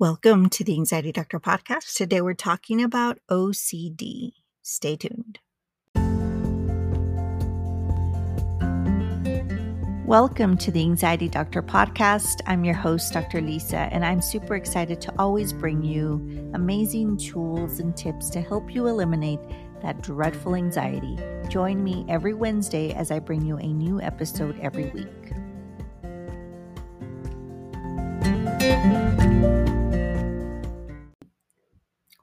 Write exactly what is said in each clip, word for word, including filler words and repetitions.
Welcome to the Anxiety Doctor Podcast. Today we're talking about O C D. Stay tuned. Welcome to the Anxiety Doctor Podcast. I'm your host, Doctor Lisa, and I'm super excited to always bring you amazing tools and tips to help you eliminate that dreadful anxiety. Join me every Wednesday as I bring you a new episode every week.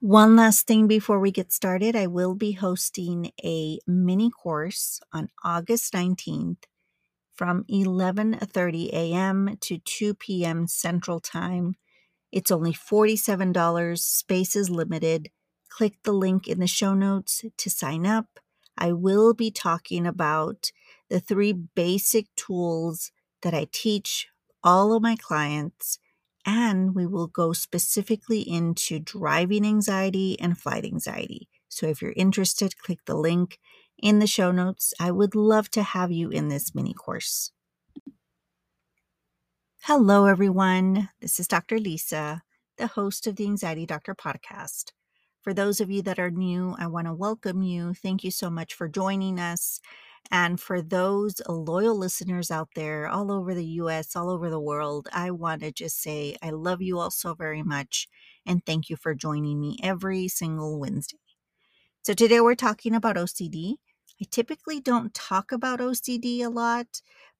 One last thing before we get started, I will be hosting a mini course on August nineteenth from eleven thirty a.m. to two p.m. Central Time. It's only forty-seven dollars. Space is limited. Click the link in the show notes to sign up. I will be talking about the three basic tools that I teach all of my clients, and we will go specifically into driving anxiety and flight anxiety. So if you're interested, click the link in the show notes. I would love to have you in this mini course. Hello, everyone. This is Doctor Lisa, the host of the Anxiety Doctor Podcast. For those of you that are new, I want to welcome you. Thank you so much for joining us. And for those loyal listeners out there all over the U S, all over the world, I want to just say I love you all so very much. And thank you for joining me every single Wednesday. So today we're talking about O C D. I typically don't talk about O C D a lot,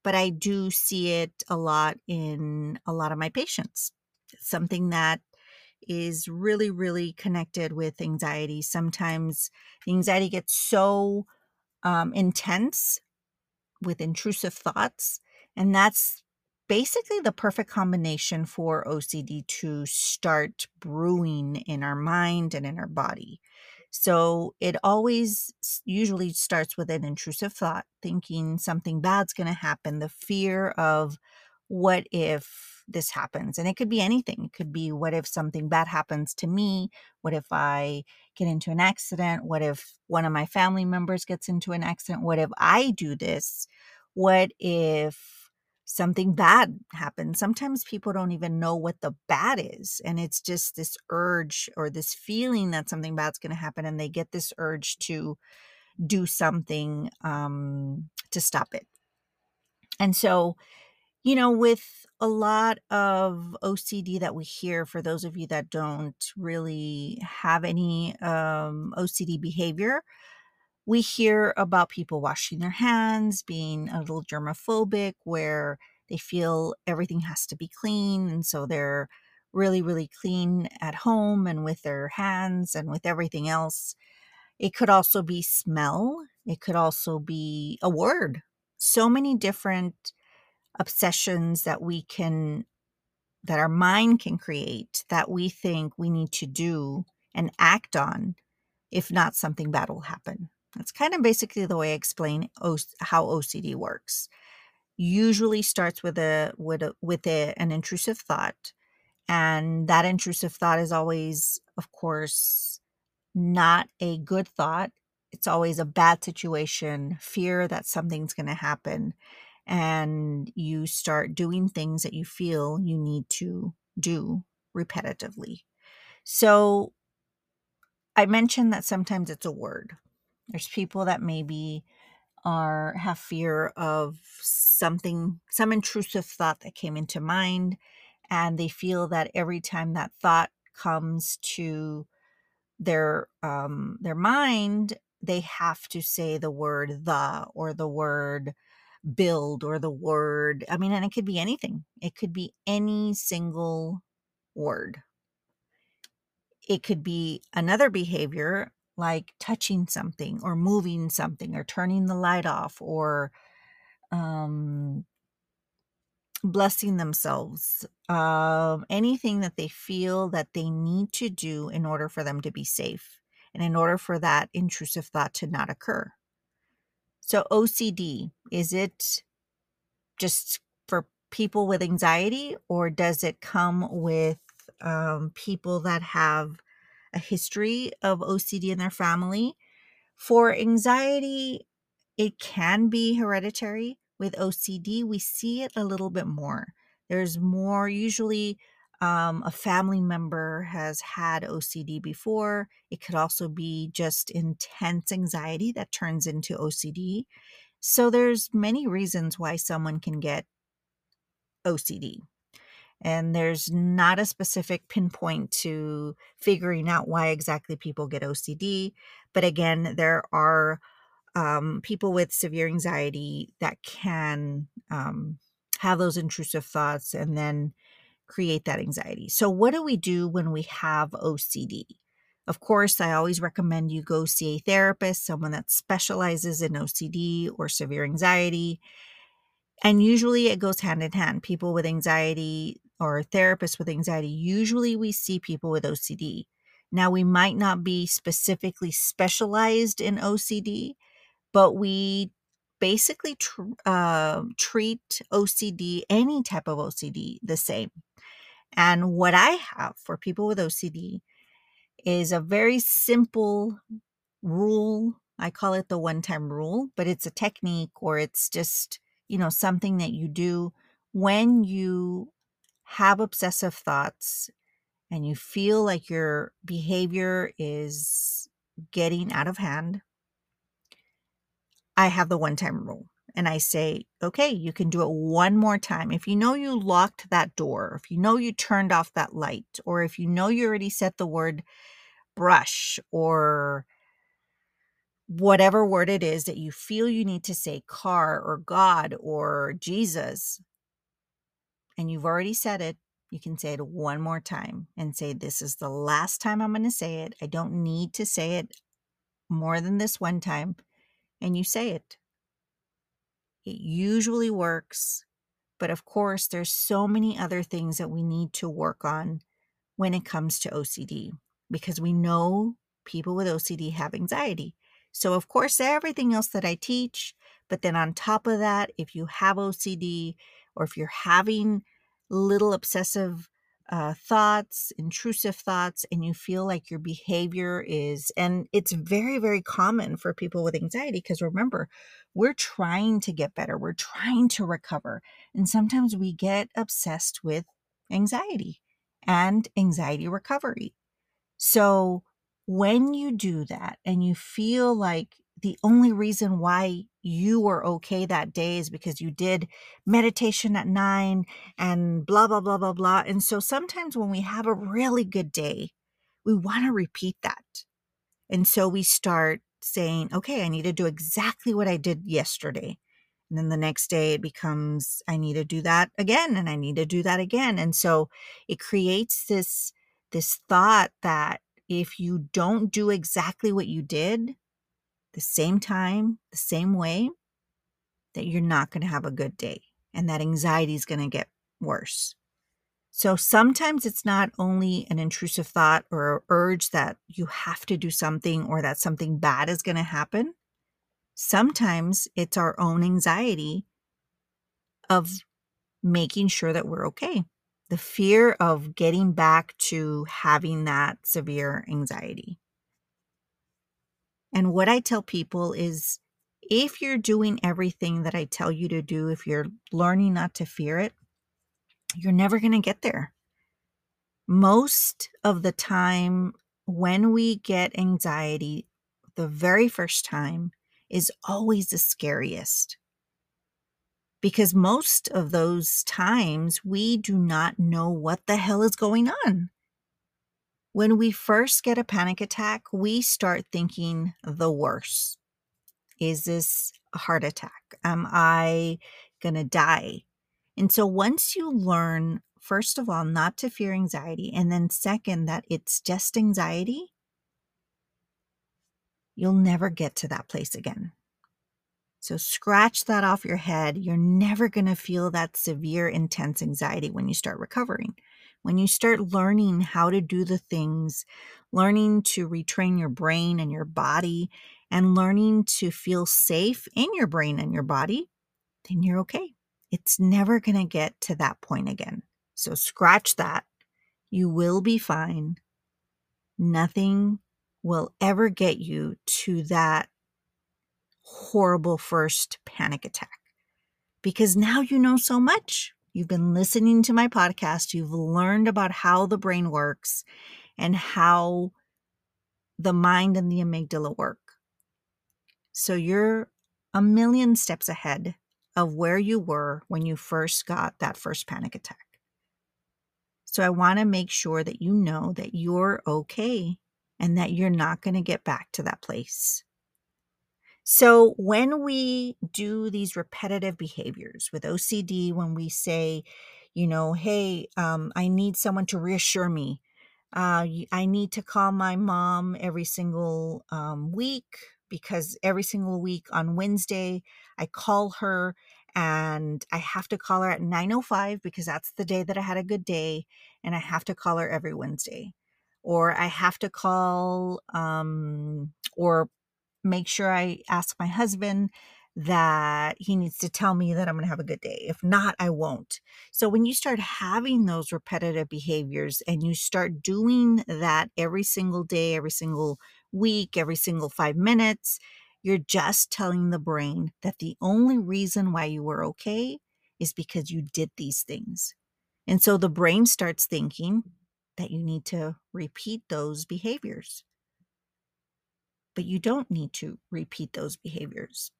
but I do see it a lot in a lot of my patients. It's something that is really, really connected with anxiety. Sometimes the anxiety gets so Um, intense with intrusive thoughts. And that's basically the perfect combination for O C D to start brewing in our mind and in our body. So it always usually starts with an intrusive thought, thinking something bad's going to happen, the fear of what if this happens. And it could be anything. It could be, what if something bad happens to me? What if I get into an accident? What if one of my family members gets into an accident? What if I do this? What if something bad happens? Sometimes people don't even know what the bad is. And it's just this urge or this feeling that something bad's going to happen. And they get this urge to do something um, to stop it. And so, you know, with a lot of O C D that we hear, for those of you that don't really have any um, O C D behavior, we hear about people washing their hands, being a little germophobic, where they feel everything has to be clean. And so they're really, really clean at home and with their hands and with everything else. It could also be smell. It could also be a word. So many different obsessions that we can, that our mind can create, that we think we need to do and act on, if not something bad will happen. That's kind of basically the way I explain o- how O C D works. Usually starts with a with a, with a, an intrusive thought, and that intrusive thought is always, of course, not a good thought. It's always a bad situation, fear that something's going to happen. And you start doing things that you feel you need to do repetitively. So I mentioned that sometimes it's a word. There's people that maybe are have fear of something, some intrusive thought that came into mind, and they feel that every time that thought comes to their um, their mind, they have to say the word "the" or the word build or the word, I mean, and it could be anything. It could be any single word. It could be another behavior like touching something or moving something or turning the light off or um, blessing themselves, um, anything that they feel that they need to do in order for them to be safe and in order for that intrusive thought to not occur. So O C D, is it just for people with anxiety, or does it come with um, people that have a history of O C D in their family? For anxiety, it can be hereditary. With O C D, we see it a little bit more. There's more usually um, a family member has had O C D before. It could also be just intense anxiety that turns into O C D. So there's many reasons why someone can get O C D. And there's not a specific pinpoint to figuring out why exactly people get O C D. But again, there are um, people with severe anxiety that can um, have those intrusive thoughts and then create that anxiety. So what do we do when we have O C D? Of course, I always recommend you go see a therapist, someone that specializes in O C D or severe anxiety. And usually it goes hand in hand. People with anxiety or therapists with anxiety, usually we see people with O C D. Now, we might not be specifically specialized in O C D, but we basically tr- uh, treat O C D, any type of O C D, the same. And what I have for people with O C D is a very simple rule. I call it the one-time rule, but it's a technique, or it's just, you know, something that you do when you have obsessive thoughts and you feel like your behavior is getting out of hand. I have the one-time rule, and I say, okay, you can do it one more time. If you know you locked that door, if you know you turned off that light, or if you know you already said the word brush or whatever word it is that you feel you need to say, car or God or Jesus, and you've already said it, you can say it one more time and say, this is the last time I'm going to say it. I don't need to say it more than this one time. And you say it. It usually works, but of course, there's so many other things that we need to work on when it comes to O C D, because we know people with O C D have anxiety. So of course, everything else that I teach, but then on top of that, if you have O C D, or if you're having little obsessive uh, thoughts, intrusive thoughts, and you feel like your behavior is, and it's very, very common for people with anxiety, because remember, we're trying to get better. We're trying to recover. And sometimes we get obsessed with anxiety and anxiety recovery. So when you do that and you feel like the only reason why you were okay that day is because you did meditation at nine and blah, blah, blah, blah, blah. And so sometimes when we have a really good day, we want to repeat that. And so we start saying, okay, I need to do exactly what I did yesterday. And then the next day it becomes, I need to do that again, and I need to do that again. And so it creates this, this thought that if you don't do exactly what you did the same time, the same way, that you're not going to have a good day, and that anxiety is going to get worse. So sometimes it's not only an intrusive thought or urge that you have to do something or that something bad is going to happen. Sometimes it's our own anxiety of making sure that we're okay. The fear of getting back to having that severe anxiety. And what I tell people is, if you're doing everything that I tell you to do, if you're learning not to fear it, you're never going to get there. Most of the time when we get anxiety, the very first time is always the scariest. Because most of those times, we do not know what the hell is going on. When we first get a panic attack, we start thinking the worst. Is this a heart attack? Am I going to die? And so once you learn, first of all, not to fear anxiety, and then second, that it's just anxiety, you'll never get to that place again. So scratch that off your head. You're never going to feel that severe, intense anxiety when you start recovering. When you start learning how to do the things, learning to retrain your brain and your body, and learning to feel safe in your brain and your body, then you're okay. It's never going to get to that point again. So scratch that. You will be fine. Nothing will ever get you to that horrible first panic attack, because now you know so much. You've been listening to my podcast. You've learned about how the brain works and how the mind and the amygdala work. So you're a million steps ahead of where you were when you first got that first panic attack. So I want to make sure that you know that you're okay and that you're not going to get back to that place. So when we do these repetitive behaviors with O C D, when we say, you know, hey, um, I need someone to reassure me. Uh, I need to call my mom every single um, week because every single week on Wednesday, I call her and I have to call her at nine oh five because that's the day that I had a good day and I have to call her every Wednesday. Or I have to call um, or make sure I ask my husband that he needs to tell me that I'm going to have a good day. If not, I won't. So when you start having those repetitive behaviors and you start doing that every single day, every single week, every single five minutes, you're just telling the brain that the only reason why you were okay is because you did these things. And so the brain starts thinking that you need to repeat those behaviors. But you don't need to repeat those behaviors.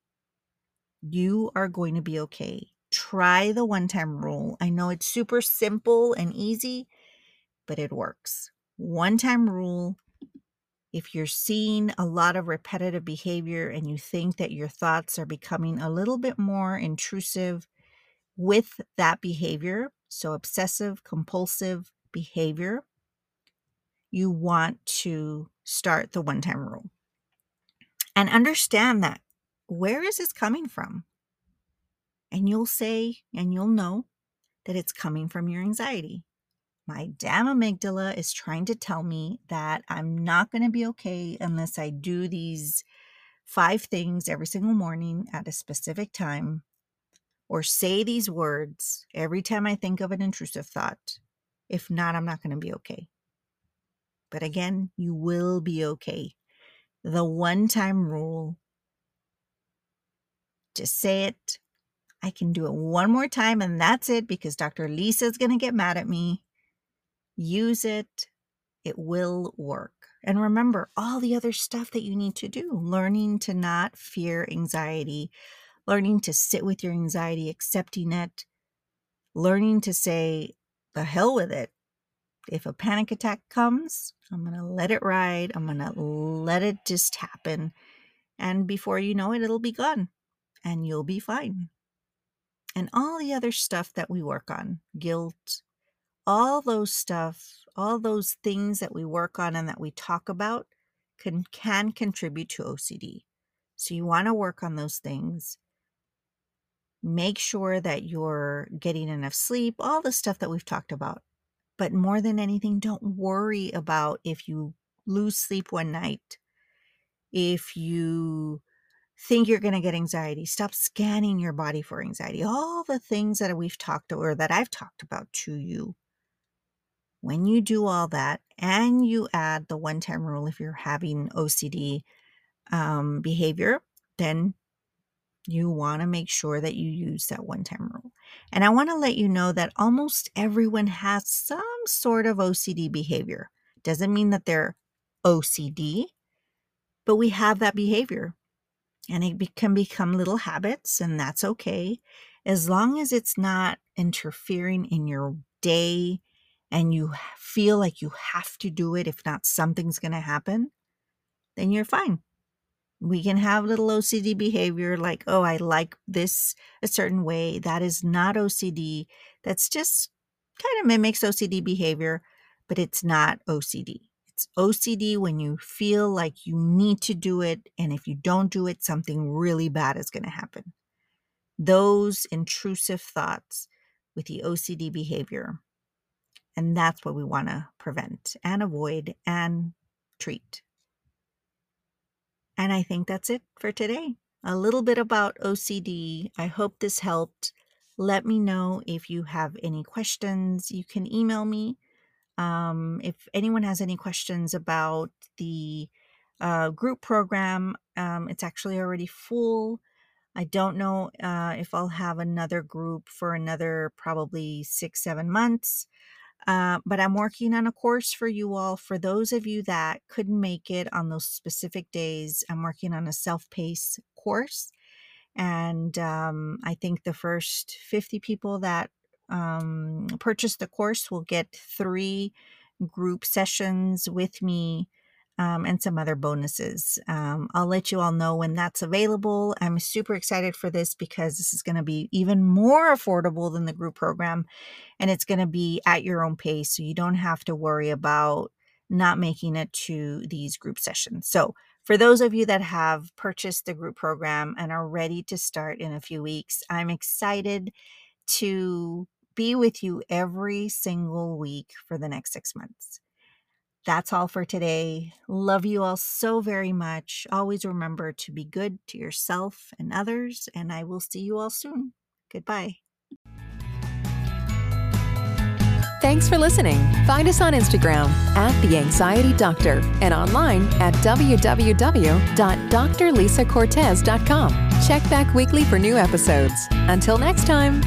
You are going to be okay. Try the one-time rule. I know it's super simple and easy, but it works. One-time rule. If you're seeing a lot of repetitive behavior and you think that your thoughts are becoming a little bit more intrusive with that behavior, so obsessive, compulsive behavior, you want to start the one-time rule. And understand that, where is this coming from? And you'll say, and you'll know that it's coming from your anxiety. My damn amygdala is trying to tell me that I'm not going to be okay unless I do these five things every single morning at a specific time, or say these words every time I think of an intrusive thought. If not, I'm not going to be okay. But again, you will be okay. The one-time rule. Just say it. I can do it one more time and that's it, because Doctor Lisa is going to get mad at me. Use it. It will work. And remember all the other stuff that you need to do. Learning to not fear anxiety. Learning to sit with your anxiety, accepting it. Learning to say, the hell with it. If a panic attack comes, I'm going to let it ride. I'm going to let it just happen. And before you know it, it'll be gone and you'll be fine. And all the other stuff that we work on, guilt, all those stuff, all those things that we work on and that we talk about can, can contribute to O C D. So you want to work on those things. Make sure that you're getting enough sleep, all the stuff that we've talked about. But more than anything, don't worry about if you lose sleep one night, if you think you're going to get anxiety. Stop scanning your body for anxiety. All the things that we've talked or that I've talked about to you. When you do all that and you add the one-time rule, if you're having O C D um, behavior, then you want to make sure that you use that one-time rule. And I want to let you know that almost everyone has some sort of O C D behavior. Doesn't mean that they're O C D, but we have that behavior. And it be- can become little habits, and that's okay, as long as it's not interfering in your day and you feel like you have to do it, if not something's going to happen, then you're fine. We can have little O C D behavior like, oh, I like this a certain way. That is not O C D. That's just kind of mimics O C D behavior, but it's not O C D. It's O C D when you feel like you need to do it. And if you don't do it, something really bad is going to happen. Those intrusive thoughts with the O C D behavior. And that's what we want to prevent and avoid and treat. And I think that's it for today. A little bit about O C D. I hope this helped. Let me know if you have any questions. You can email me. Um, if anyone has any questions about the uh, group program, um, it's actually already full. I don't know uh, if I'll have another group for another probably six, seven months. Uh, but I'm working on a course for you all. For those of you that couldn't make it on those specific days, I'm working on a self-paced course. And um, I think the first fifty people that um, purchase the course will get three group sessions with me um, and some other bonuses. Um, I'll let you all know when that's available. I'm super excited for this because this is going to be even more affordable than the group program, and it's going to be at your own pace. So you don't have to worry about not making it to these group sessions. So for those of you that have purchased the group program and are ready to start in a few weeks, I'm excited to be with you every single week for the next six months. That's all for today. Love you all so very much. Always remember to be good to yourself and others, and I will see you all soon. Goodbye. Thanks for listening. Find us on Instagram at The Anxiety Doctor and online at w w w dot dr lisa cortez dot com. Check back weekly for new episodes. Until next time.